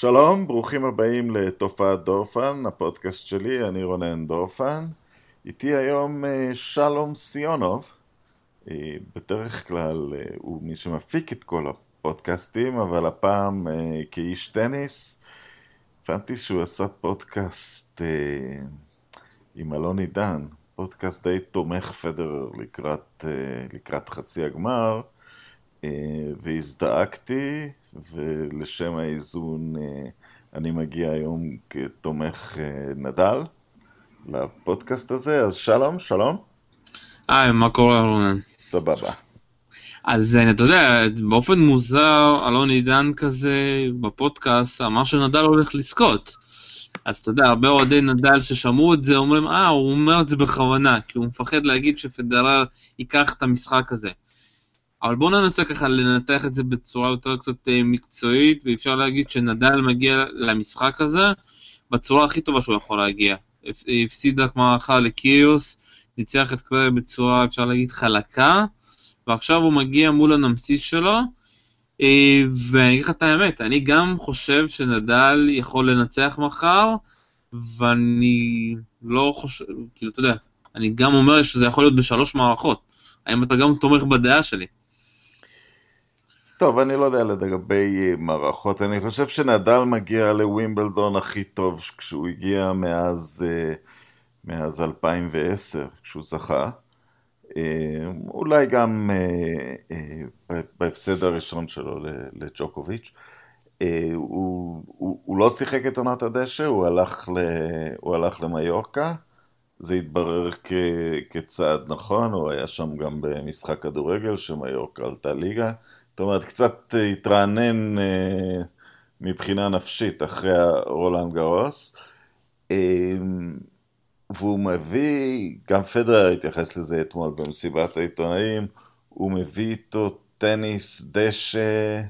שלום, ברוכים הבאים לתופעת דורפן, הפודקאסט שלי, אני רונן דורפן. איתי היום שלום סיונוב, בדרך כלל הוא מי שמפיק את כל הפודקאסטים, אבל הפעם כאיש טניס, הבנתי שהוא עשה פודקאסט עם אלוני דן, פודקאסט די תומך פדרר לקראת חצי הגמר, והזדעקתי, ולשם האיזון אני מגיע היום כתומך נדל לפודקאסט הזה. אז שלום, שלום. מה קורה, רונן? סבבה. אז אתה יודע, באופן מוזר, אלוני דן כזה בפודקאסט אמר שנדל הולך לזכות. אז אתה יודע, הרבה אוהדי נדל ששמעו את זה אומרים, הוא אומר את זה בכוונה, כי הוא מפחד להגיד שפדרר ייקח את המשחק הזה. אבל בואו ננסה ככה לנתח את זה בצורה יותר קצת מקצועית, ואפשר להגיד שנדל מגיע למשחק הזה בצורה הכי טובה שהוא יכול להגיע. הפסיד רק מערכה לקיריוס, ניצח את קווריה בצורה, אפשר להגיד, חלקה, ועכשיו הוא מגיע מול הנמסיס שלו, ואני אגיד לך את האמת, אני גם חושב שנדל יכול לנצח מחר, ואני לא חושב, כאילו אתה יודע, אני גם אומר שזה יכול להיות בשלוש מערכות, האם אתה גם תומך בדעה שלי? טוב, אני לא יודע לגבי מערכות, אני חושב שנדל מגיע לווימבלדון הכי טוב כשהוא הגיע מאז 2010, כשהוא זכה, אולי גם בהפסד הראשון שלו לג'וקוביץ', הוא לא שיחק את עונת הדשא, הוא הלך למיורקה, זה התברר כצעד נכון, הוא היה שם גם במשחק כדורגל שמיורקה עלתה ליגה, זאת אומרת, קצת התרענן מבחינה נפשית אחרי רולנד גרוס, והוא מביא, גם פדרר התייחס לזה אתמול במסיבת העיתונאים, הוא מביא איתו טניס דשא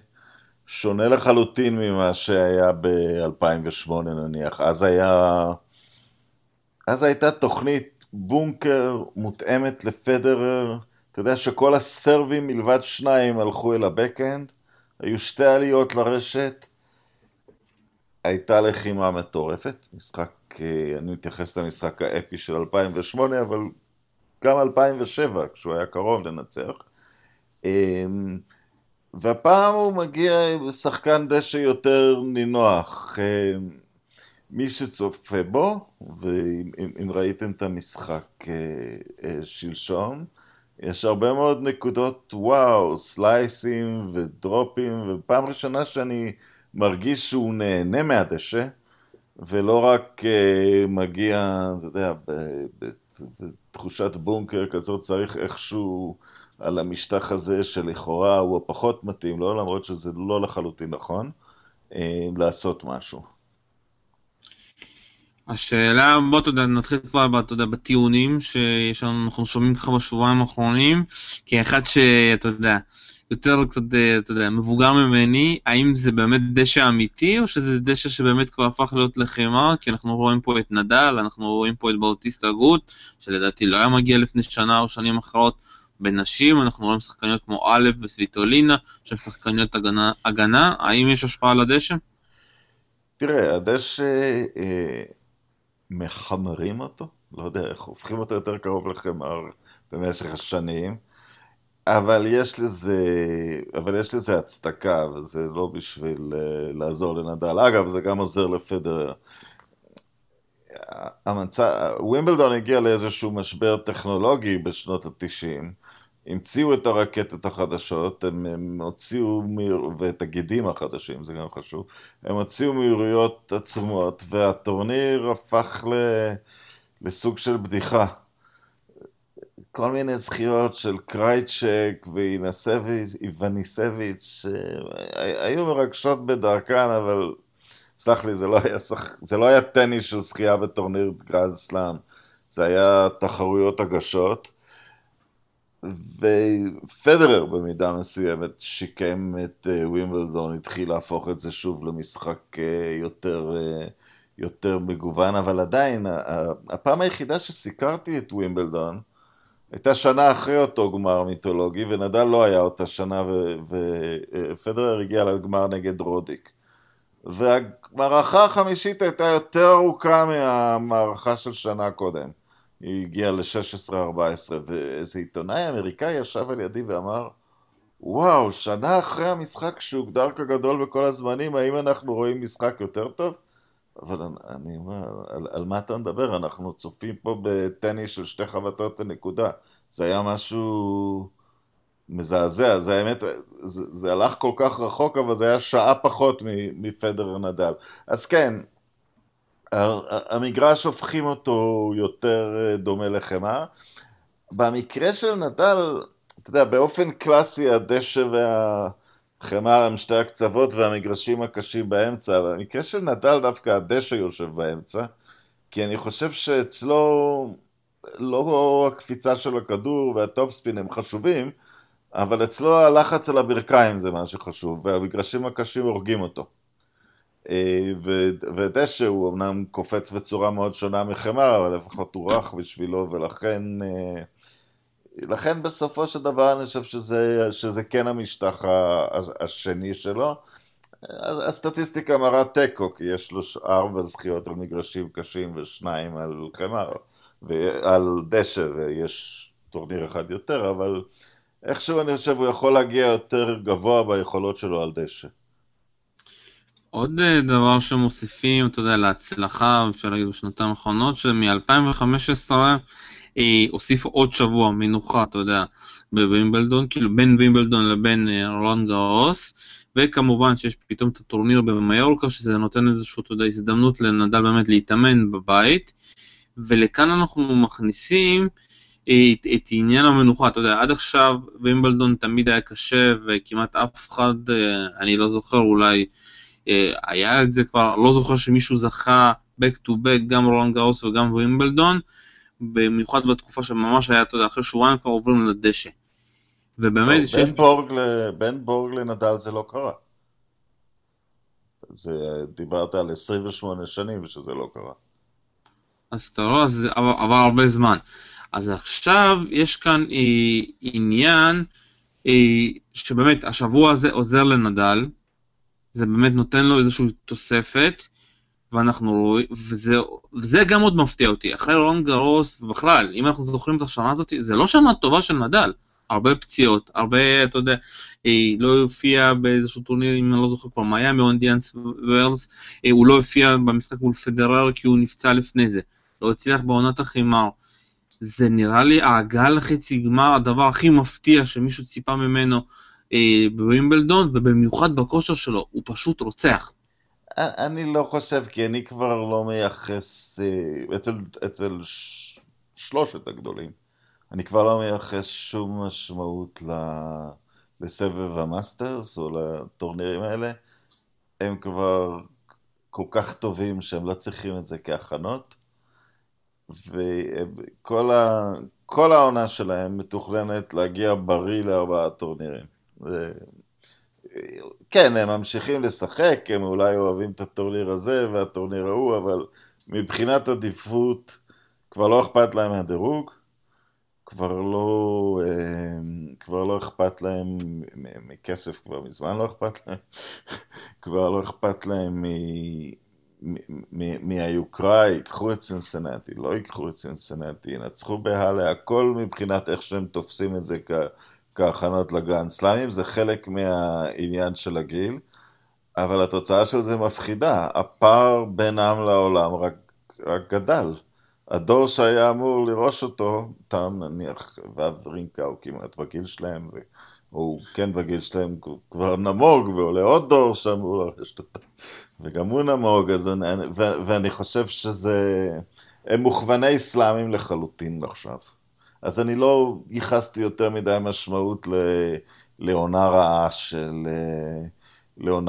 שונה לחלוטין ממה שהיה ב-2008 נניח, אז הייתה תוכנית בונקר מותאמת לפדרר, אתה יודע שכל הסרבים מלבד שניים הלכו אל הבקאנד, היו שתי עליות לרשת, הייתה לחימה מטורפת, משחק, אני מתייחס למשחק האפי של 2008, אבל גם 2007, כשהוא היה קרוב לנצח, והפעם הוא מגיע שחקן דשא יותר נינוח, מי שצופה בו, ואם ראיתם את המשחק שלשום, יש הרבה מאוד נקודות וואו, סלייסים ודרופים, ופעם ראשונה שאני מרגיש שהוא נהנה מהדשא, ולא רק מגיע, אתה יודע, בתחושת בונקר כזאת, צריך איכשהו על המשטח הזה שלכאורה הוא הפחות מתאים לו, למרות שזה לא לחלוטין נכון, לעשות משהו. השאלה, בוא תודה, נתחיל כבר תודה, בטיעונים שאנחנו שומעים ככה בשבועיים האחרונים, כי אחד שאתה יודע, יותר קצת אתה יודע, מבוגר ממני, האם זה באמת דשא אמיתי, או שזה דשא שבאמת כבר הפך להיות לחימה, כי אנחנו רואים פה את נדל, אנחנו רואים פה את באוטיסטה אגוט, שלדעתי לא היה מגיע לפני שנה או שנים אחרות בנשים, אנחנו רואים שחקניות כמו אלף וסוויטולינה, שהן שחקניות הגנה, האם יש השפעה על הדשא? תראה, הדשא... מחמרים אותו, לא יודע איך, הופכים אותו יותר קרוב לחמר במשך השנים, אבל יש לזה הצדקה, וזה לא בשביל לעזור לנדל, אגב זה גם עוזר לפדרר. ווימבלדון הגיע לאיזשהו משבר טכנולוגי בשנות ה-90, המציאו את הרקטות החדשות, הם הוציאו, ואת הגידים החדשים, זה גם חשוב, הם הוציאו מהירויות עצומות, והטורניר הפך לסוג של בדיחה. כל מיני זכיות של קרייצ'ק ואיווניסביץ' היו מרגשות בדרכן, אבל סלח לי, זה לא היה טניס של זכייה בטורניר גרנד סלאם, זה היה תחרויות הגשות, ופדרר במידה מסוימת שיקם את ווימבלדון, התחיל להפוך את זה שוב למשחק יותר מגוון, אבל עדיין הפעם היחידה שסיקרתי את ווימבלדון הייתה שנה אחרי אותו גמר מיתולוגי, ונדל לא היה אותה שנה, ופדרר הגיע לגמר נגד רודיק, והמערכה החמישית הייתה יותר ארוכה מהמערכה של שנה קודם. היא הגיעה ל-16-14, ואיזה עיתונאי אמריקאי ישב על ידי ואמר, וואו, שנה אחרי המשחק שהוגדר כגדול בכל הזמנים, האם אנחנו רואים משחק יותר טוב? אבל אני, על מה אתה מדבר? אנחנו צופים פה בטניס של שתי חבטות הנקודה. זה היה משהו מזעזע, זה האמת, זה הלך כל כך רחוק, אבל זה היה שעה פחות מפדרר נדל. אז כן, המגרש הופכים אותו יותר דומה לחמה. במקרה של נדל, אתה יודע, באופן קלאסי הדשא והחמר הם שתי הקצוות והמגרשים הקשים באמצע, אבל במקרה של נדל דווקא הדשא יושב באמצע, כי אני חושב שאצלו לא הקפיצה של הכדור והטופספין הם חשובים, אבל אצלו הלחץ על הברכיים זה מה שחשוב, והמגרשים הקשים הורגים אותו. ודשא הוא אמנם קופץ בצורה מאוד שונה מחמר, אבל לפחות הוא רך בשבילו, ולכן לכן בסופו של דבר אני חושב שזה כן המשטח השני שלו. הסטטיסטיקה מראה טקו, כי יש לו 4 זכיות על מגרשים קשים ו2 על חמר, ועל דשא, ויש טורניר אחד יותר, אבל איכשהו אני חושב הוא יכול להגיע יותר גבוה ביכולות שלו על דשא. עוד דבר שמוסיפים, אתה יודע, להצלחה, אפשר להגיד בשנתיים האחרונות, שמ-2015 הוסיפו עוד שבוע מנוחה, אתה יודע, בווימבלדון, כאילו בין ווימבלדון לבין רולנד גארוס, וכמובן שיש פתאום את הטורניר במיורקה, שזה נותן איזושהי, אתה יודע, הזדמנות לנדל באמת להתאמן בבית, ולכאן אנחנו מכניסים את עניין המנוחה, אתה יודע, עד עכשיו ווימבלדון תמיד היה קשה, וכמעט אף אחד, אני לא זוכר, אולי היה את זה כבר, לא זוכר שמישהו זכה back to back, גם רולנד גארוס וגם ווימבלדון, במיוחד בתקופה שממש היה, אתה יודע, אחרי שבועיים כבר עוברים לדשא. ובאמת יש... בין בורג לנדל זה לא קרה. דיברת על 28 שנים שזה לא קרה. אז אתה רואה, זה עבר הרבה זמן. אז עכשיו יש כאן עניין שבאמת השבוע הזה עוזר לנדל, זה באמת נותן לו איזושהי תוספת, וזה גם עוד מפתיע אותי, אחרי רולנד גארוס, ובכלל, אם אנחנו זוכרים את השנה הזאת, זה לא שנה טובה של נדל, הרבה פציעות, הרבה, אתה יודע, לא הופיע באיזשהו טורניר, אם אני לא זוכר כבר, מיאמי, אינדיאן וולס, הוא לא הופיע במשחק מול פדרר, כי הוא נפצע לפני זה, לא הצליח בעונת החימר, זה נראה לי העגל חצי גמר, הדבר הכי מפתיע שמישהו ציפה ממנו, בווימבלדון, ובמיוחד בכושר שלו, הוא פשוט רוצח. אני לא חושב, כי אני כבר לא מייחס, אצל שלושת הגדולים, אני כבר לא מייחס שום משמעות לסבב המאסטרס, או לטורנירים האלה, הם כבר כל כך טובים, שהם לא צריכים את זה כהכנות, וכל העונה שלהם מתוכננת להגיע בריא ל4 טורנירים. כן, הם ממשיכים לשחק, הם אולי אוהבים את הטורניר הזה והטורניר ההוא, אבל מבחינת עדיפות כבר לא אכפת להם הדירוג, כבר לא אכפת להם מכסף, כבר מזמן לא אכפת להם, כבר לא אכפת להם מהיוקרה, יקחו את סינסינטי, לא יקחו את סינסינטי, ינצחו בהלה, הכל מבחינת איך שהם תופסים את זה כהכנות לגרנד סלאמים, זה חלק מהעניין של הגיל, אבל התוצאה של זה מפחידה, הפער בינם לעולם רק גדל, הדור שהיה אמור לראש אותו, תם נניח ואברינקאו כמעט בגיל שלהם, והוא כן בגיל שלהם כבר נמוג, ועולה עוד דור שאמור לראש אותו, וגם הוא נמוג, ואני חושב שזה, הם מוכווני סלאמים לחלוטין עכשיו. אז אני לא ייחסתי יותר מדי משמעות לעונה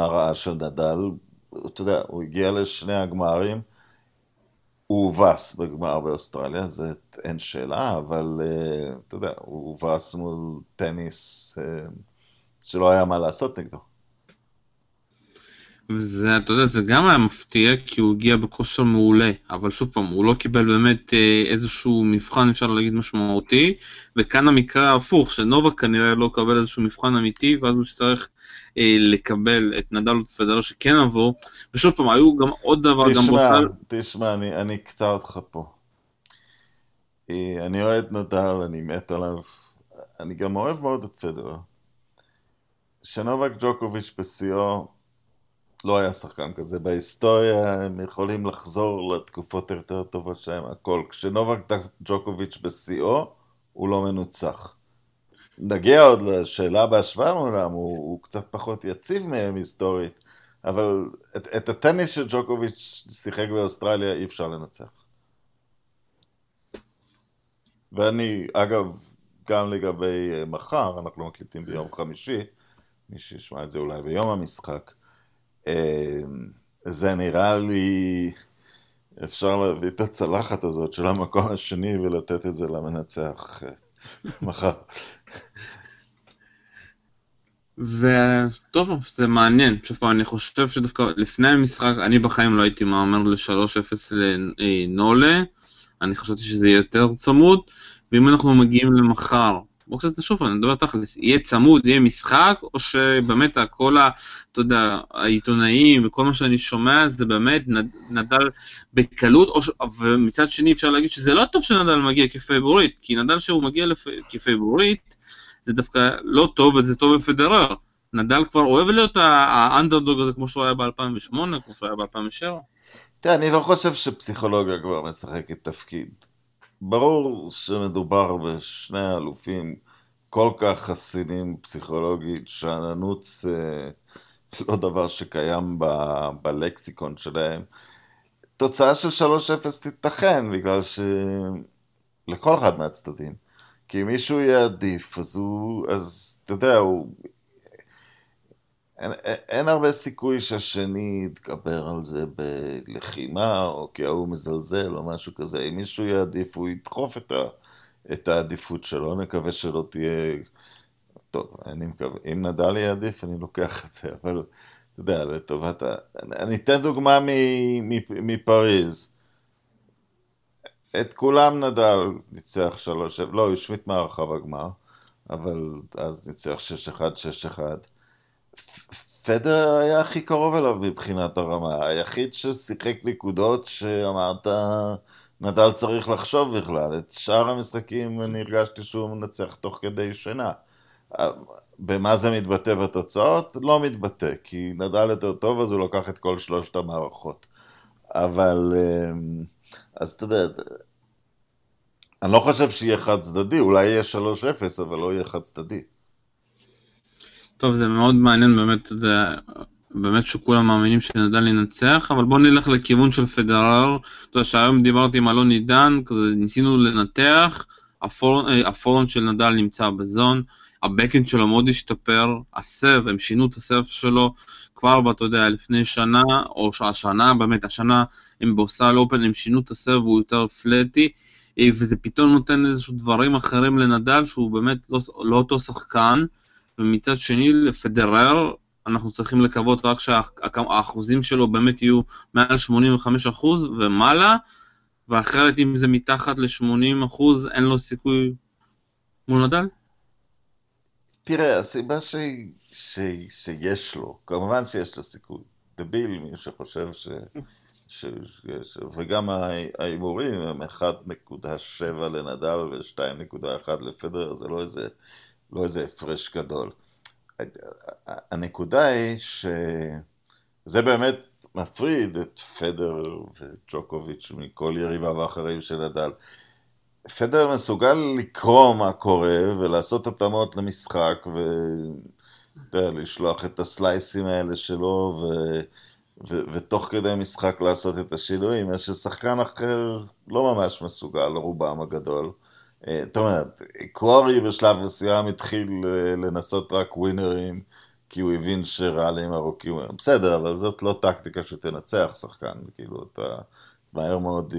רעה של נדל. אתה יודע, הוא הגיע לשני הגמרים, הוא הובס בגמר באוסטרליה, זה אין שאלה, אבל אתה יודע, הוא הובס מול טניס שלא היה מה לעשות נגדו. וזה, אתה יודע, זה גם היה מפתיע, כי הוא הגיע בכושר מעולה, אבל שוב פעם, הוא לא קיבל באמת איזשהו מבחן, אפשר להגיד משמעותי, וכאן המקרה ההפוך, שנובה כנראה לא קבל איזשהו מבחן אמיתי, ואז הוא שצריך לקבל את נדל ופדרר שכן עבור, ושוב פעם, היו גם עוד דבר, גם בוסל... תשמע, אני אקטע אותך פה. אני אוהב נדל, אני מת עליו, אני גם אוהב מאוד את פדרר. שנובק ג'וקוביץ' בסיאו, לא היה שחקן כזה, בהיסטוריה הם יכולים לחזור לתקופות יותר טובות שלהם, הכל. כשנובק ג'וקוביץ' בסיאו, הוא לא מנוצח. נגיע עוד לשאלה בהשוואה, הוא קצת פחות יציב מהם היסטורית, אבל את הטניס שג'וקוביץ' שיחק באוסטרליה אי אפשר לנצח. ואני, אגב, גם לגבי מחר, אנחנו מקליטים ביום חמישי, מי שישמע את זה אולי ביום המשחק, זה נראה לי אפשר להביא את הצלחת הזאת של המקום השני ולתת את זה למנצח מחר. וטוב, זה מעניין. שפה, אני חושב שדווקא לפני המשחק, אני בחיים לא הייתי מאמר ל-3-0 לנולה, אני חשבתי שזה יותר צמוד, ואם אנחנו מגיעים למחר, בואו קצת נשוב, אני מדבר תכלס, יהיה צמוד, יהיה משחק, או שבאמת כל אתה יודע, העיתונאים וכל מה שאני שומע, זה באמת נדל בקלות, ומצד שני אפשר להגיד שזה לא טוב שנדל מגיע כפייבורית, כי נדל שהוא מגיע כפייבורית, זה דווקא לא טוב, וזה טוב בפדרר. נדל כבר אוהב להיות האנדרדוג הזה, כמו שהוא היה ב-2008, כמו שהוא היה ב-2007. תראה, אני לא חושב שפסיכולוגיה כבר משחקת תפקיד. ברור שמדובר בשני האלופים כל כך חסינים פסיכולוגית, שהננוץ לא דבר שקיים בלקסיקון שלהם. תוצאה של 3-0 תיתכן, בגלל שלכל אחד מהצדדים. כי אם מישהו יהיה עדיף, אז אתה יודע, אין הרבה סיכוי שהשני יתגבר על זה בלחימה, או כי הוא מזלזל או משהו כזה. אם מישהו יעדיף, הוא ידחוף את העדיפות שלו. נקווה שלא תהיה... טוב, אני מקווה. אם נדל יעדיף, אני לוקח את זה, אבל אתה יודע, לטובת... אני אתן דוגמה מפריז. את כולם נדל ניצח 3... לא, הוא השמיט מערכה בגמר, אבל אז ניצח 6-1, 6-1. פדרר היה הכי קרוב אליו מבחינת הרמה, היחיד ששיחק נקודות שאמרת נדל צריך לחשוב בכלל, את שאר המשחקים אני הרגשתי שהוא מנצח תוך כדי שינה. במה זה מתבטא בתוצאות? לא מתבטא, כי נדל יותר טוב אז הוא לוקח את כל שלושת המערכות. אבל אז אתה יודע, אני לא חושב שיהיה חד צדדי, אולי יהיה 3-0 אבל לא יהיה חד צדדי. טוב, זה מאוד מעניין, באמת שכולם מאמינים שנדל לנצח, אבל בואו נלך לכיוון של פדרר. אתה יודע שהיום דיברתי עם אלוני דן, ניסינו לנתח, הפורן של נדל נמצא בזון, הבקאנד שלו מאוד השתפר, הסרב, הם שינו את הסרב שלו, כבר אתה יודע, לפני שנה, או השנה, באמת השנה, הם באוסטרליאן אופן, הם שינו את הסרב, הוא יותר פלטי, וזה פתאום נותן איזשהו דברים אחרים לנדל, שהוא באמת לא אותו שחקן, ומצד שני, לפדרר, אנחנו צריכים לקוות רק שהאחוזים שלו באמת יהיו מעל 85% ומעלה, ואחרת אם זה מתחת ל-80%, אין לו סיכוי מול נדל? תראה, הסיבה שיש לו, כמובן שיש לו סיכוי, דביל מי שחושב וגם האימורים הם 1.7 לנדל ו-2.1 לפדרר, זה לא איזה הפרש גדול. הנקודה היא שזה באמת מפריד את פדרר וג'וקוביץ' מכל יריביו האחרים של נדל. פדרר מסוגל לקרוא מה קורה ולעשות התאמות למשחק ולשלוח את הסלייסים האלה שלו ותוך כדי משחק לעשות את השינויים. יש ששחקן אחר לא ממש מסוגל, רובם הגדול. זאת אומרת, קוורי בשלב מסוים התחיל לנסות רק ווינרים, כי הוא הבין שרעלים ארוכים, בסדר, אבל זאת לא טקטיקה שתנצח שחקן, כאילו אתה, מהר מאוד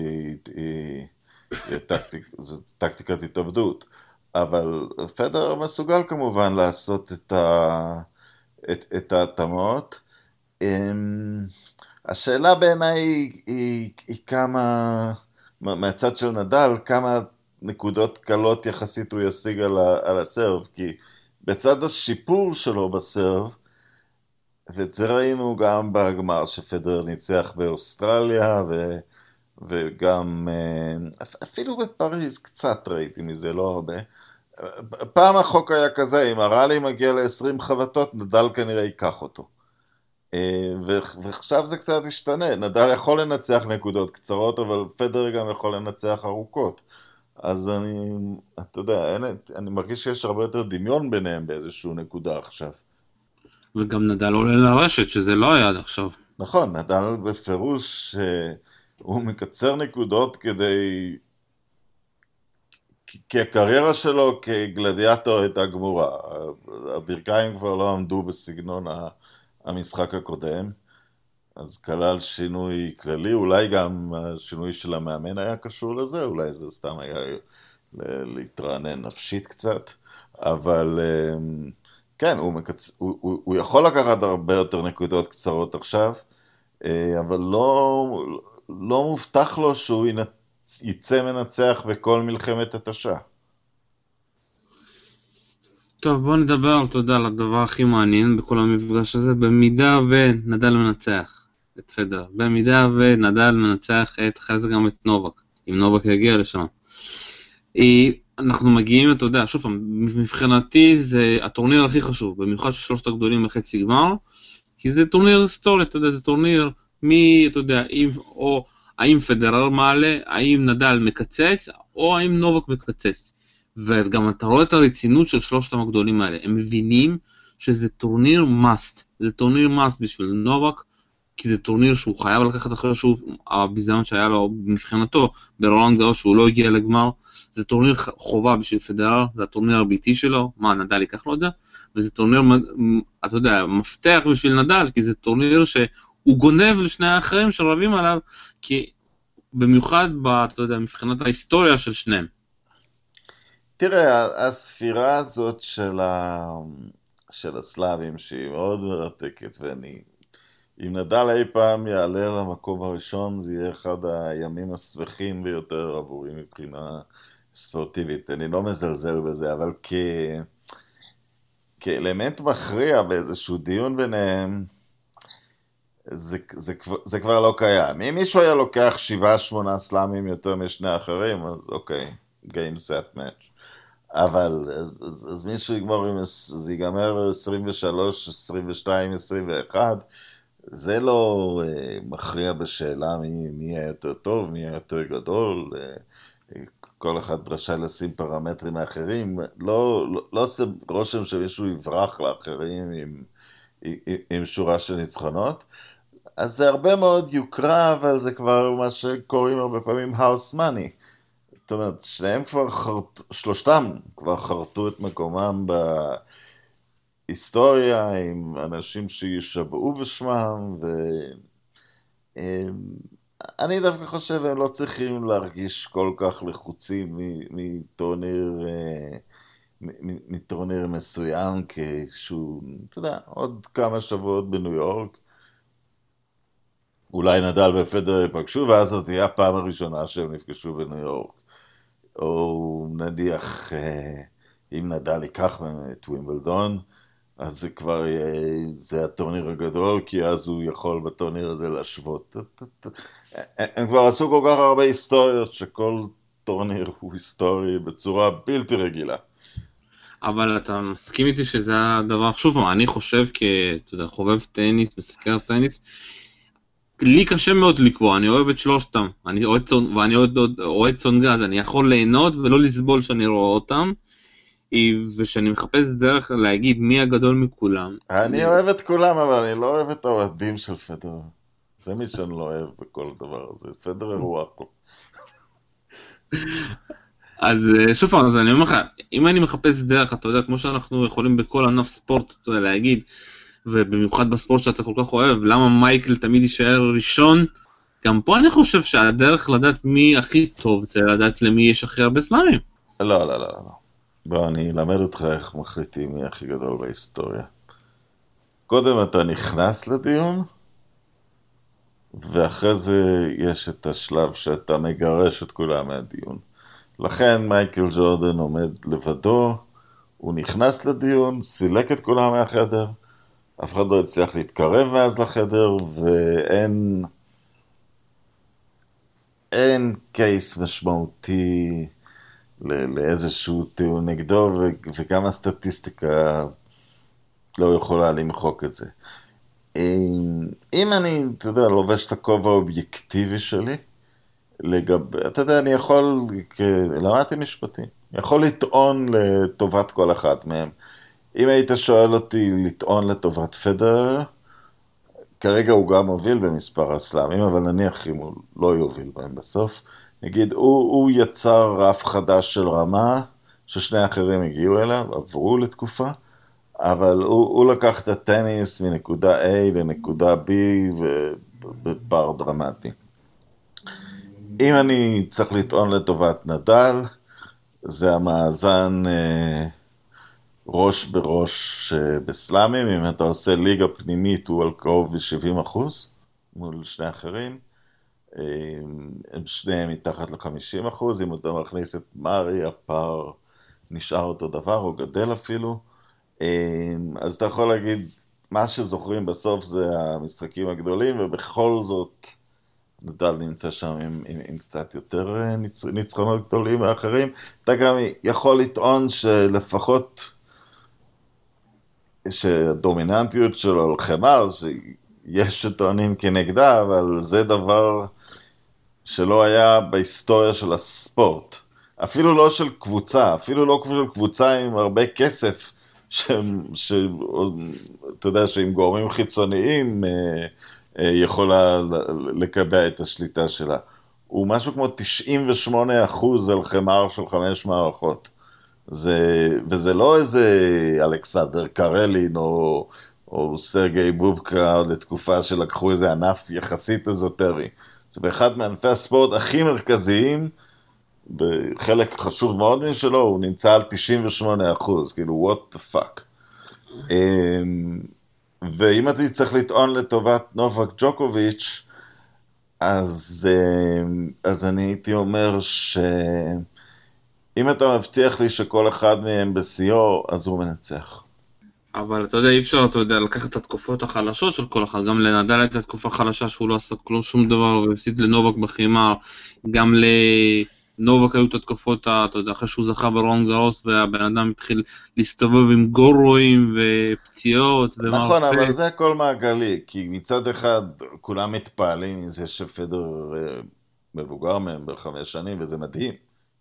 זו טקטיקת התאבדות, אבל פדרר מסוגל כמובן לעשות את ההתאמות, השאלה בעיניי היא כמה, מהצד של נדל, כמה נקודות קלות יחסית הוא ישיג על הסרב, כי בצד השיפור שלו בסרב, ואת זה ראינו גם בגמר שפדרר ניצח באוסטרליה, וגם אפילו בפריז קצת ראיתי מזה, לא הרבה. פעם החוק היה כזה, אם הרלי מגיע ל-20 חבטות, נדל כנראה ייקח אותו. ועכשיו זה קצת השתנה, נדל יכול לנצח נקודות קצרות, אבל פדרר גם יכול לנצח ארוכות. אז אתה יודע, אני מרגיש שיש הרבה יותר דמיון ביניהם באיזשהו נקודה עכשיו. וגם נדל עולה לרשת, שזה לא היה עד עכשיו. נכון, נדל בפירוש הוא מקצר נקודות כדי... כי הקריירה שלו כגלדיאטור הייתה גמורה. הברכיים כבר לא עמדו בסגנון המשחק הקודם, אז כלל שינוי כללי, אולי גם השינוי של המאמן היה קשור לזה, אולי זה סתם היה להתרענן נפשית קצת, אבל... כן, הוא יכול לקחת הרבה יותר נקודות קצרות עכשיו, אבל לא מובטח לו שהוא ייצא מנצח בכל מלחמת התשה. טוב, בוא נדבר, תודה, על הדבר הכי מעניין בכל המפגש הזה, במידה ונדל מנצח את פדרר, במידה ונדל מנצח את חזק גם את נובק, אם נובק יגיע לשם. אנחנו מגיעים, אתה יודע, שוב, מבחינתי זה הטורניר הכי חשוב, במיוחד ששלושת הגדולים בחצי גמר, כי זה טורניר היסטורי, אתה יודע, זה טורניר מי, אתה יודע, האם פדרר מעלה, האם נדל מקצץ, או האם נובק מקצץ. וגם אתה רואה את הרצינות של שלושת הגדולים האלה, הם מבינים שזה טורניר must, זה טורניר must בשביל נובק, כי זה טורניר שהוא חייב לקחת אחרי שהוא, הביזיון שהיה לו מבחינתו, ברולנד גארוס שהוא לא הגיע לגמר, זה טורניר חובה בשביל פדרר, זה הטורניר הביתי שלו, מה, נדל ייקח לו את זה? וזה טורניר, אתה יודע, מפתח בשביל נדל, כי זה טורניר שהוא גונב לשני האחרים שרבים עליו, כי במיוחד, אתה יודע, מבחינת ההיסטוריה של שניהם. תראה, הספירה הזאת של הסלאבים, שהיא מאוד מרתקת, ואני... אם נדל אי פעם יעלה למקום הראשון, זה יהיה אחד הימים הסבכים ביותר עבורי מבחינה ספורטיבית. אני לא מזלזל בזה, אבל כאלמנט מכריע באיזשהו דיון ביניהם, זה כבר לא קיים. אם מישהו היה לוקח 7-8 סלאמים יותר משני האחרים, אז אוקיי, game set match. אבל אז מישהו ייגמר 23, 22, 21, זה לא מכריע בשאלה מי היה יותר טוב, מי היה יותר גדול, כל אחד רשאי לשים פרמטרים האחרים, לא עושה רושם שמישהו יברח לאחרים עם שורה של ניצחונות, אז זה הרבה מאוד יוקרה, אבל זה כבר מה שקוראים הרבה פעמים house money, זאת אומרת, שלושתם כבר חרטו את מקומם היסטוריה, עם אנשים שישבעו בשמם, אני דווקא חושב, הם לא צריכים להרגיש כל כך לחוצים מטורניר מסוים, כשהוא, אתה יודע, עוד כמה שבועות בניו יורק, אולי נדל ופדרר יפגשו, ואז זאת תהיה הפעם הראשונה שהם נפגשו בניו יורק, או נניח, אם נדל ייקח את ווימבלדון, אז זה כבר זה הטורניר הגדול, כי אז הוא יכול בטורניר הזה להשוות. הם כבר עשו כל כך הרבה היסטוריות, שכל טורניר הוא היסטורי בצורה בלתי רגילה. אבל אתה מסכים איתי שזה הדבר, שוב, אני חושב כחובב טניס, מסקר טניס, לי קשה מאוד לקבוע, אני אוהב את שלושתם, אני אוהב צונגז, אני יכול ליהנות ולא לסבול שאני רואה אותם, ושאני מחפש דרך להגיד מי הגדול מכולם. אני אוהב את כולם, אבל אני לא אוהב את האוהדים של פדרר. זה מי שאני לא אוהב בכל דבר הזה. פדרר הוא אחלה. אז שוב פעם, אז אני אומר לך, אם אני מחפש דרך, אתה יודע, כמו שאנחנו יכולים בכל ענף ספורט, אתה יודע, להגיד, ובמיוחד בספורט שאתה כל כך אוהב, למה מייקל תמיד יישאר ראשון, גם פה אני חושב שהדרך לדעת מי הכי טוב, זה לדעת למי יש הכי הרבה סלאמים. לא, לא, לא, לא. בוא, אני אלמד אותך איך מחליטים מי הכי גדול בהיסטוריה. קודם אתה נכנס לדיון, ואחרי זה יש את השלב שאתה מגרש את כולם מהדיון. לכן מייקל ג'ורדן עומד לבדו, הוא נכנס לדיון, סילק את כולם מהחדר, אף אחד לא הצליח להתקרב מאז לחדר, ואין קייס משמעותי לאיזשהו טיעון נגדו, וגם הסטטיסטיקה לא יכולה למחוק את זה. אם אני, אתה יודע, לובש את הכובע האובייקטיבי שלי, אתה יודע, אני יכול, למדתי משפטים, יכול לטעון לטובת כל אחת מהם. אם היית שואל אותי לטעון לטובת פדרר, כרגע הוא גם מוביל במספר הסלאמים, אבל נניח אם הוא לא יוביל בהם בסוף, נגיד, הוא יצר רף חדש של רמה, ששני אחרים הגיעו אליו, עברו לתקופה, אבל הוא לקח את הטניס מנקודה A לנקודה B ובפער דרמטי. אם אני צריך לטעון לטובת נדל, זה המאזן ראש בראש בסלאמים, אם אתה עושה ליגה פנימית הוא על קרוב ב-70% מול שני אחרים, הם שניהם מתחת ל-50%, אם אתה מכניס את מרי הפער נשאר אותו דבר או גדל אפילו, אז אתה יכול להגיד, מה שזוכרים בסוף זה המשחקים הגדולים, ובכל זאת נדל נמצא שם עם קצת יותר ניצחונות גדולים מאחרים. אתה גם יכול לטעון שלפחות שהדומיננטיות שלו לחמר, שיש שטוענים כנגדה, אבל זה דבר שלא היה בהיסטוריה של הספורט. אפילו לא של קבוצה, אפילו לא של קבוצה עם הרבה כסף, אתה יודע שעם גורמים חיצוניים יכולה לקבע את השליטה שלה. הוא משהו כמו 98% על חמר של 5 מערכות. וזה לא איזה אלכסנדר קרלין או סרגי בובקה לתקופה שלקחו איזה ענף יחסית אזוטרי. זה באחד מענפי הספורט הכי מרכזיים, בחלק חשוב מאוד משלו, הוא נמצא על 98%, כאילו, what the fuck. ואם אתה צריך לטעון לטובת נובק ג'וקוביץ', אז אני הייתי אומר שאם אתה מבטיח לי שכל אחד מהם בסיור, אז הוא מנצח. אבל אתה יודע, אי אפשר, אתה יודע, לקחת את התקופות החלשות של כל אחד, גם לנדל את התקופה חלשה שהוא לא עשה כלום שום דבר, והפסיד לנובק בחימר, גם נובק היו את התקפות, אתה יודע, אחרי שהוא זכה ברולנד גארוס, והבן אדם התחיל להסתובב עם גורואים ופציעות. נכון, אבל זה הכל מעגלי, כי מצד אחד כולם מתפעלים מזה שפדרר מבוגר מהם ב5 שנים, וזה מדהים,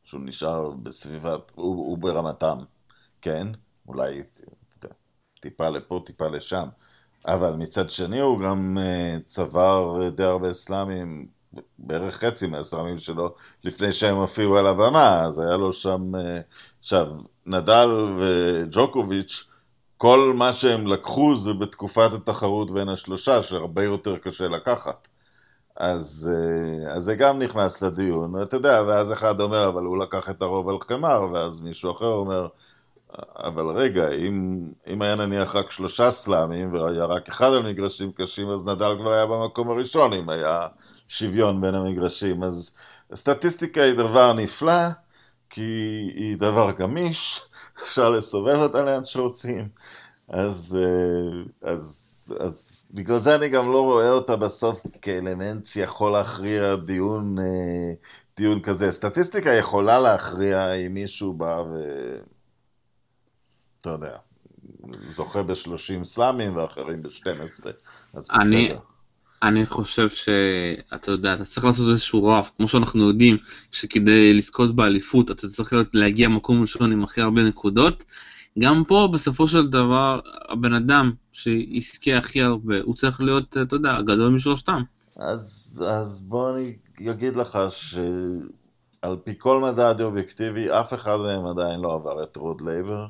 שהוא נשאר בסביבת, הוא ברמתם, כן? אולי טיפה לפה, טיפה לשם, אבל מצד שני הוא גם צבר די הרבה אסלאמים, בערך חצי מהסלאמים שלו, לפני שהם הופיעו על הבמה, אז היה לו שם, נדל וג'וקוביץ', כל מה שהם לקחו זה בתקופת התחרות בין השלושה, שהרבה יותר קשה לקחת. אז זה גם נכנס לדיון, אתה יודע, ואז אחד אומר, אבל הוא לקח את הרוב על חמר, ואז מישהו אחר אומר, אבל רגע, אם היה נניח רק 3 סלאמים, והיה רק אחד על מגרשים קשים, אז נדל כבר היה במקום הראשון, אם היה שוויון בין המגרשים. אז הסטטיסטיקה היא דבר נפלא, כי היא דבר גמיש, אפשר לסובב אותה לאן שרוצים, אז בגלל זה אני גם לא רואה אותה בסוף כאלמנט שיכול להכריע דיון כזה. סטטיסטיקה יכולה להכריע אם מישהו בא אתה יודע, זוכה ב30 סלאמים ואחרים ב12, אז בסדר. אני חושב שאתה יודע, אתה צריך לעשות איזשהו רף, כמו שאנחנו יודעים, שכדי לזכות באליפות, אתה צריך להגיע מקום ראשון עם הכי הרבה נקודות, גם פה בסופו של דבר, הבן אדם שיזכה הכי הרבה, הוא צריך להיות, אתה יודע, הגדול משלושתם. אז בוא אני אגיד לך שעל פי כל מדד אובייקטיבי, אף אחד מהם עדיין לא עבר את רוד לייבר,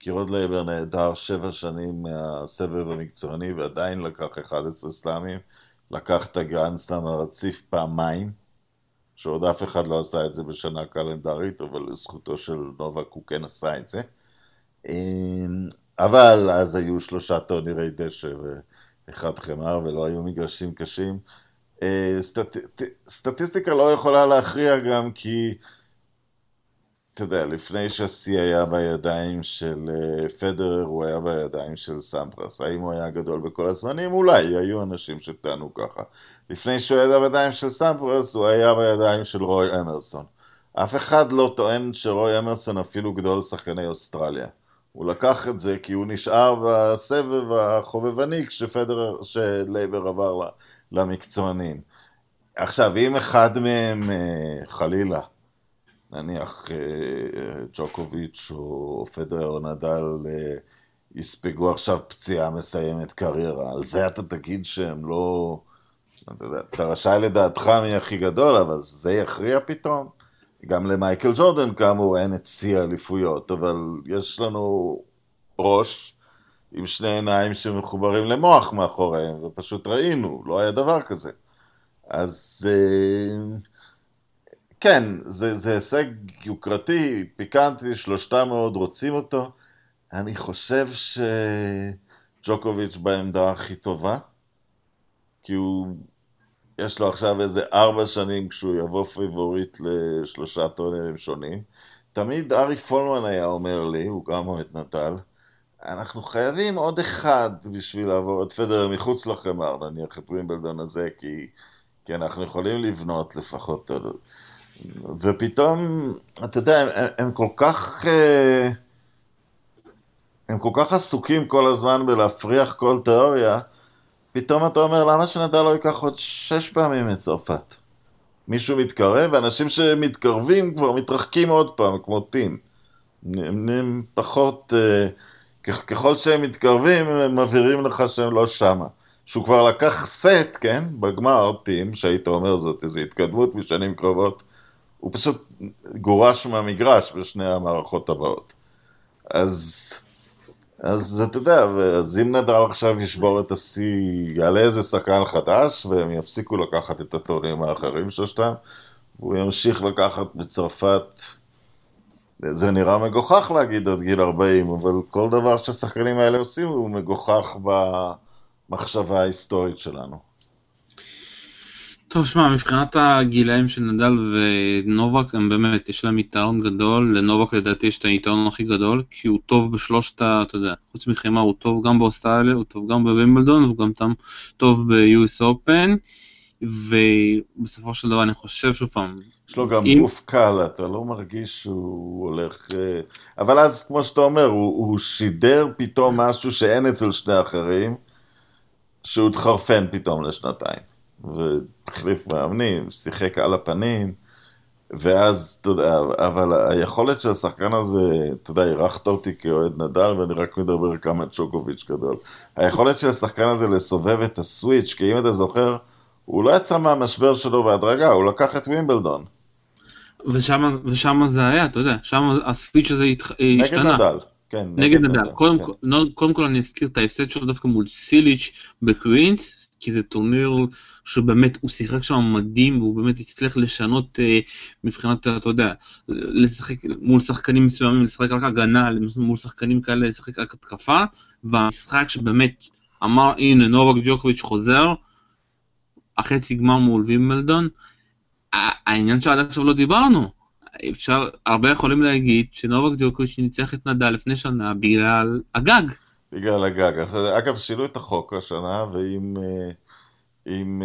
כי רוד לייבר נהדר 7 שנים מהסבב המקצועני, ועדיין לקח 11 סלאמים, לקח את הגרנד סלאם הרציף פעמיים, שעוד אף אחד לא עשה את זה בשנה קלנדרית, אבל לזכותו של נובק הוא כן עשה את זה. אבל אז היו 3 טורנירי דשא ואחד חמר, ולא היו מגרשים קשים. סטטיסטיקה לא יכולה להכריע גם כי, אתה יודע, לפני שהסי היה בידיים של פדרר, הוא היה בידיים של סמפרס. האם הוא היה גדול בכל הזמנים? אולי, היו אנשים שטענו ככה. לפני שהוא היה בידיים של סמפרס, הוא היה בידיים של רוי אמרסון. אף אחד לא טוען שרוי אמרסון אפילו גדול שחקני אוסטרליה. הוא לקח את זה כי הוא נשאר בסבב החובבני כשפדרר, שלייבר עבר למקצוענים. עכשיו, אם אחד מהם חלילה, נניח ג'וקוביץ' או פדרר או נדל יספגו עכשיו פציעה מסיימת קריירה, על זה אתה תגיד שהם לא, אתה רשאי לדעתך מי הכי גדול, אבל זה יכריע פתאום. גם למייקל ג'ורדן כאמור אין את שיא האליפויות, אבל יש לנו ראש עם שני עיניים שמחוברים למוח מאחוריהם, ופשוט ראינו, לא היה דבר כזה. אז כן, זה הישג יוקרתי, פיקנטי, שלושתם מאוד רוצים אותו. אני חושב שג'וקוביץ' בעמדה הכי טובה, כי הוא, יש לו עכשיו איזה 4 שנים כשהוא יבוא פיבורית ל3 טורנירים שונים. תמיד ארי פולמן היה אומר לי, הוא גם אוהב את נדל, אנחנו חייבים עוד אחד בשביל לעבור את פדרר מחוץ לחמר, נניח את ווימבלדון הזה, כי אנחנו יכולים לבנות לפחות. ופתאום, אתה יודע, הם כל כך עסוקים כל הזמן בלהפריח כל תיאוריה, פתאום אתה אומר, למה שנדל לא ייקח עוד 6 פעמים את צרפת? מישהו מתקרב, ואנשים שמתקרבים כבר מתרחקים עוד פעם, כמו תים. הם פחות, ככל שהם מתקרבים, הם מבהירים לך שהם לא שמה. שהוא כבר לקח סט, כן? בגמר, תים, שהיית אומר זאת, איזו התקדמות משנים קרובות, הוא פשוט גורש מהמגרש בשני המערכות הבאות. אז אתה יודע, אז אם נדל עכשיו ישבור את השיא, יעלה איזה שחקן חדש, והם יפסיקו לקחת את הטורנירים האחרים שלושתם, והוא ימשיך לקחת בצרפת, זה נראה מגוחך להגיד עד גיל 40, אבל כל דבר שהשחקנים האלה עושים הוא מגוחך במחשבה ההיסטורית שלנו. טוב, שמע, מבחינת הגילאים של נדל ונובק, הם באמת, יש להם יתרון גדול, לנובק לדעתי יש את היתרון הכי גדול, כי הוא טוב בשלושת, אתה יודע, חוץ מחמר, הוא טוב גם באוסטרליה, הוא טוב גם בווימבלדון, הוא גם טוב ב-US Open, ובסופו של דבר אני חושב שוב פעם. יש לו גם גוף קל, אתה לא מרגיש שהוא הולך, אבל אז כמו שאתה אומר, הוא שידר פתאום משהו שאין אצל שני אחרים, שהוא התחרפן פתאום לשנתיים. והחליף מאמנים, שיחק על הפנים, ואז, אתה יודע, אבל היכולת של השחקן הזה, אתה יודע, הרחת אותי כאוהד נדל, ואני רק מדבר כמה צ'וקוביץ' גדול. היכולת של השחקן הזה לסובב את הסוויץ', כי אם אתה זוכר, הוא לא יצא מהמשבר שלו בהדרגה, הוא לקח את ווימבלדון. ושם זה היה, אתה יודע, שם הסוויץ' הזה השתנה. נגד נדל. כן, נגד נדל. קודם כל אני אזכיר את ההפסד שלו דווקא מול סיליץ' בקווינס, כי זה טורניר שבאמת הוא שיחק שם מדהים, והוא באמת הצליח לשנות מבחינת, אתה יודע, לשחק מול שחקנים מסוימים, לשחק רק הגנה, מול שחקנים כאלה לשחק רק התקפה, והמשחק שבאמת אמר, הנה, נובק ג'וקוביץ' חוזר, אחרי סגמר מול וימבלדון, העניין שעד עכשיו לא דיברנו, אפשר, הרבה יכולים להגיד שנובק ג'וקוביץ' ניצח את נדל לפני שנה בגלל הגג, בגלל הגג. אגב, שילו את החוק השנה, ואם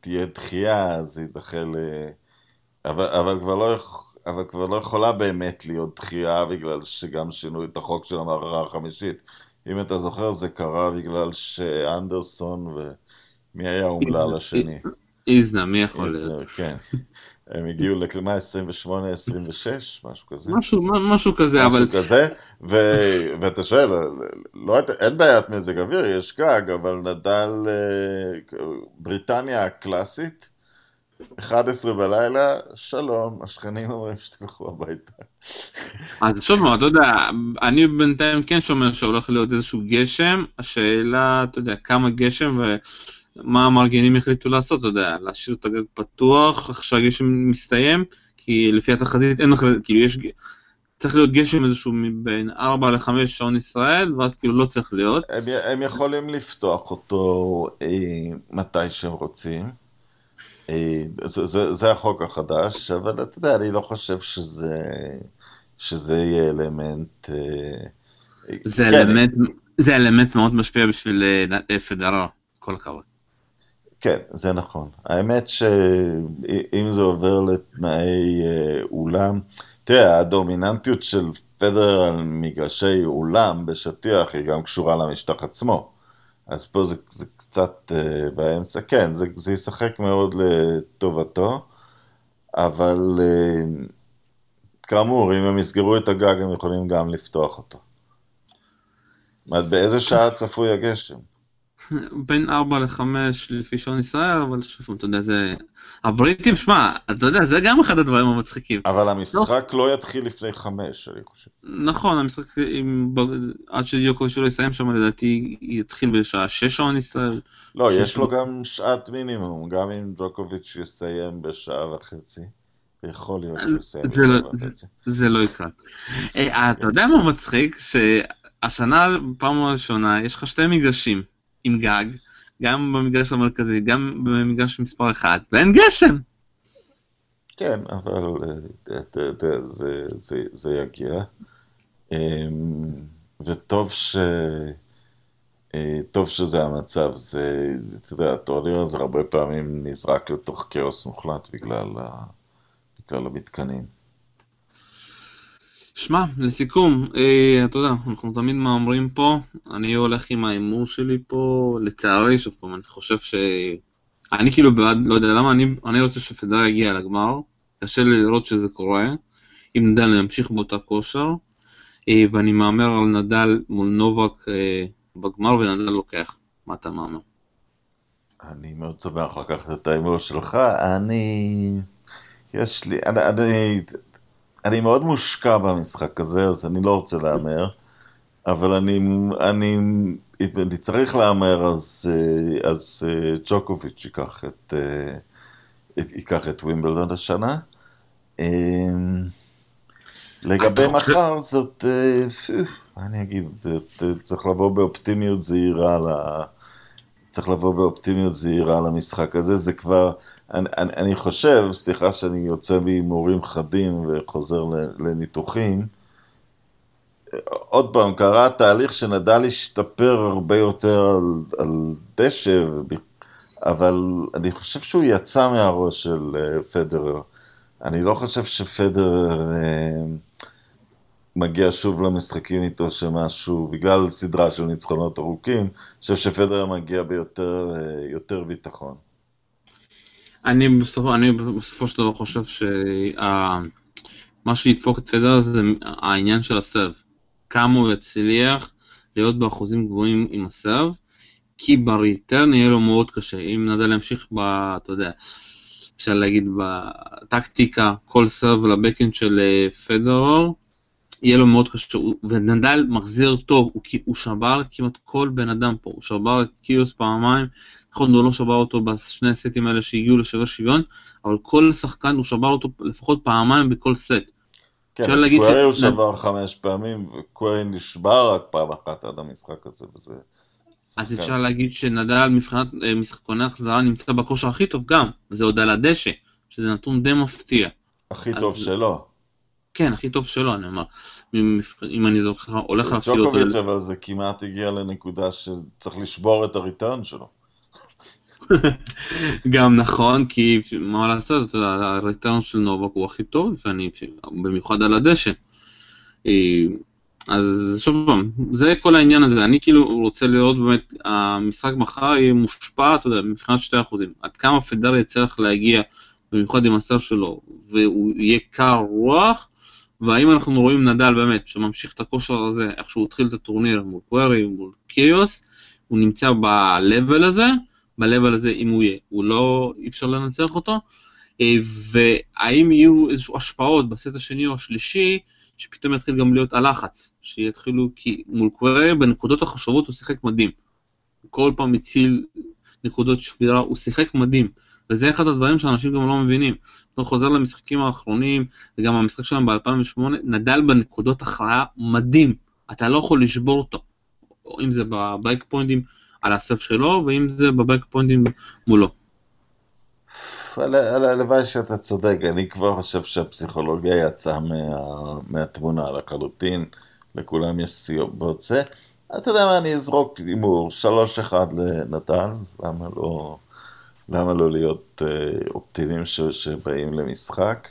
תהיה דחייה, זה ידחה ל... אבל כבר לא יכולה באמת להיות דחייה, בגלל שגם שינו את החוק של המערכה החמישית. אם אתה זוכר, זה קרה בגלל שאנדרסון ומי היה אומלל השני. איזנה, מי יכול להיות? כן. הם הגיעו לכלמה 28, 26, משהו כזה. משהו כזה, אבל... משהו כזה, ואתה שואל, אין בעיית מזג אוויר, יש גג, אבל נדל, בריטניה הקלאסית, 11 בלילה, שלום, השכנים אומרים שתלכו הביתה. אז שוב מאוד, אתה יודע, אני בינתיים כן שומע שהולך להיות איזשהו גשם, השאלה, אתה יודע, כמה גשם ו... מה המארגנים החליטו לעשות, אתה יודע, להשאיר את הגג פתוח, עכשיו יש מסתיים, כי לפי התחזית אין לך, כאילו יש, צריך להיות גשם איזשהו מבין 4 ל-5 שעון ישראל, ואז כאילו לא צריך להיות. הם יכולים לפתוח אותו מתי שהם רוצים. זה החוק החדש, אבל אתה יודע, אני לא חושב שזה יהיה אלמנט... זה אלמנט מאוד משפיע בשביל פדרר, כל הכבוד. כן, זה נכון. האמת שאם זה עובר לתנאי אולם... תראה, הדומיננטיות של פדרר על מגרשי אולם בשטיח היא גם קשורה למשטח עצמו. אז פה זה קצת באמצע, כן, זה ישחק מאוד לטובתו, אבל כאמור, אם הם יסגרו את הגג, הם יכולים גם לפתוח אותו. עד באיזה שעה צפוי הגשם? בין 4 ל-5 לפי שעון ישראל, אבל שוב, אתה יודע, זה... הבריטים, שמע, אתה יודע, זה גם אחד הדברים המצחיקים. אבל המשחק לא יתחיל לפני 5, אני חושב. נכון, המשחק, עד שדיוקוביץ' לא יסיים שם, לדעתי, יתחיל בשעה 6 שעון ישראל. לא, יש לו גם שעת מינימום, גם אם דיוקוביץ' יסיים בשעה וחצי. יכול להיות שהוא יסיים בשעה וחצי. זה לא יקרה. אתה יודע מה מצחיק? שהשנה, פעם הראשונה, יש לך שתי מגרשים. עם גג, גם במגרש המרכזי, גם במגרש מספר 1, ואין גשם. כן, אבל זה יגיע. וטוב שזה המצב, אתה יודע, התואליר הזה הרבה פעמים נזרק לתוך כאוס מוחלט בגלל המתקנים. שמע, לסיכום, אתה יודע, אנחנו תמיד מאמרים פה, אני הולך עם האמור שלי פה, לצערי, שוב פעם, אני חושב אני כאילו בעד, לא יודע למה, אני רוצה שפדרר יגיע לגמר, קשה לי לראות שזה קורה, אם נדל ימשיך באותה כושר, ואני מאמר על נדל מול נובק בגמר, ונדל לוקח, מה אתה מאמר? אני מאוד שמח לקחת את האמור שלך, אני מאוד מושקע במשחק הזה, אז אני לא רוצה להאמר, אבל אני צריך להאמר, אז ג'וקוביץ' ייקח את ווימבלדון השנה. לגבי מחר, זאת, אני אגיד, צריך לבוא באופטימיות זהירה למשחק הזה, זה כבר... אני חושב, סליחה שאני יוצא מהימורים חדים וחוזר לניתוחים, עוד פעם קרה תהליך שנדל השתפר הרבה יותר על דשא, אבל אני חושב שהוא יצא מהראש של פדרר. אני לא חושב שפדרר מגיע שוב למשחקים איתו שמשהו, בגלל סדרה של ניצחונות ארוכים, אני חושב שפדרר מגיע ביותר ביטחון. אני בסופו של דבר חושב שמה שידפוק את פדרר זה העניין של הסרב. כמה הוא יצליח להיות באחוזים גבוהים עם הסרב, כי בריטרן יהיה לו מאוד קשה. אם נדל ימשיך אתה יודע, אפשר להגיד בטקטיקה, כל סרב לבקאנד של פדרר, יהיה לו מאוד קשה. ונדל מחזיר טוב, הוא שבר כמעט כל בן אדם פה, הוא שבר את קיוס פעמיים, נכון, הוא לא שבר אותו בשני הסטים האלה שהגיעו לשבר שוויון, אבל כל שחקן הוא שבר אותו לפחות פעמיים בכל סט. כן, קווירי הוא שבר 5 פעמים, וקווירי נשבר רק פעם אחת עד המשחק הזה, וזה... אז אפשר להגיד שנדל מבחינת משחקוני החזרה נמצא בכושר הכי טוב גם, וזה עוד על הדשא, שזה נתון די מפתיע. הכי טוב שלו. כן, הכי טוב שלו, אני אומר. אם אני זוכר, הולך להפתיע אותו... ג'וקוביץ' אבל זה כמעט הגיע לנקודה שצריך לשבור את הריטרן שלו. גם נכון, כי מה לעשות, הריטרן של נובק הוא הכי טוב, במיוחד על הדשא. אז שוב פעם, זה כל העניין הזה, אני כאילו רוצה לראות באמת, המשחק מחר יהיה מושפע, אתה יודע, מבחינת 2%, עד כמה פדרר יצטרך להגיע, במיוחד עם הסרב שלו, והוא יהיה קר רוח, והאם אנחנו רואים נדל באמת, שממשיך את הכושר הזה, איך שהוא התחיל את הטורניר מול קווירי, מול קיוס, הוא נמצא בלבל הזה, בלבל הזה אם הוא יהיה, הוא לא אפשר לנצח אותו, והאם יהיו איזשהו השפעות בסט השני או השלישי, שפתאום יתחיל גם להיות הלחץ, שיתחילו כי מול קווירי, בנקודות החשובות הוא שיחק מדהים, כל פעם מציל נקודות שבירה, הוא שיחק מדהים, וזה אחד הדברים שאנשים גם לא מבינים. אתה חוזר למשחקים האחרונים, וגם המשחק שלהם ב-2008, נדל בנקודות הכרעה מדהים, אתה לא יכול לשבור אותו, אם זה בברייק פוינטים על הסף שלו, ואם זה בברייק פוינטים מולו. הלוואי שאתה צודק, אני כבר חושב שהפסיכולוגיה יצאה מהתמונה לחלוטין, לכולם יש סיום בהוצא, אתה יודע מה, אני אזרוק אימור 3-1 לנדל, למה לא להיות אופטימיים שבאים למשחק,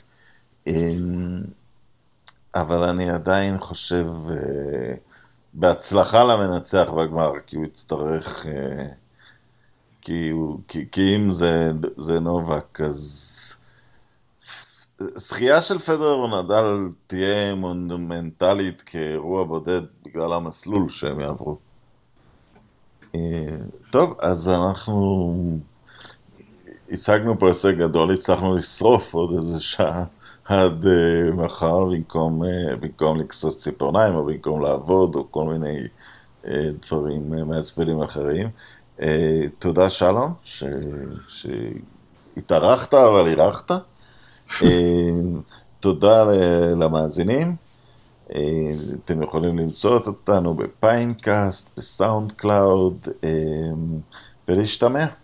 אבל אני עדיין חושב בהצלחה למנצח בגמר, כי הוא יצטרך, כי אם זה נובק, אז זכייה של פדרר ונדל תהיה מונומנטלית כאירוע בודד בגלל המסלול שהם יעברו. טוב, אז אנחנו הצגנו פה הישג גדול, הצלחנו לשרוף עוד איזה שעה עד מחר במקום לקסוס ציפורניים או במקום לעבוד או כל מיני דברים מעצבנים אחרים. תודה שלום שהתארחת אבל אירחת. תודה למאזינים, אתם יכולים למצוא אותנו בפיינקאסט, בסאונד קלאוד ולהשתמע.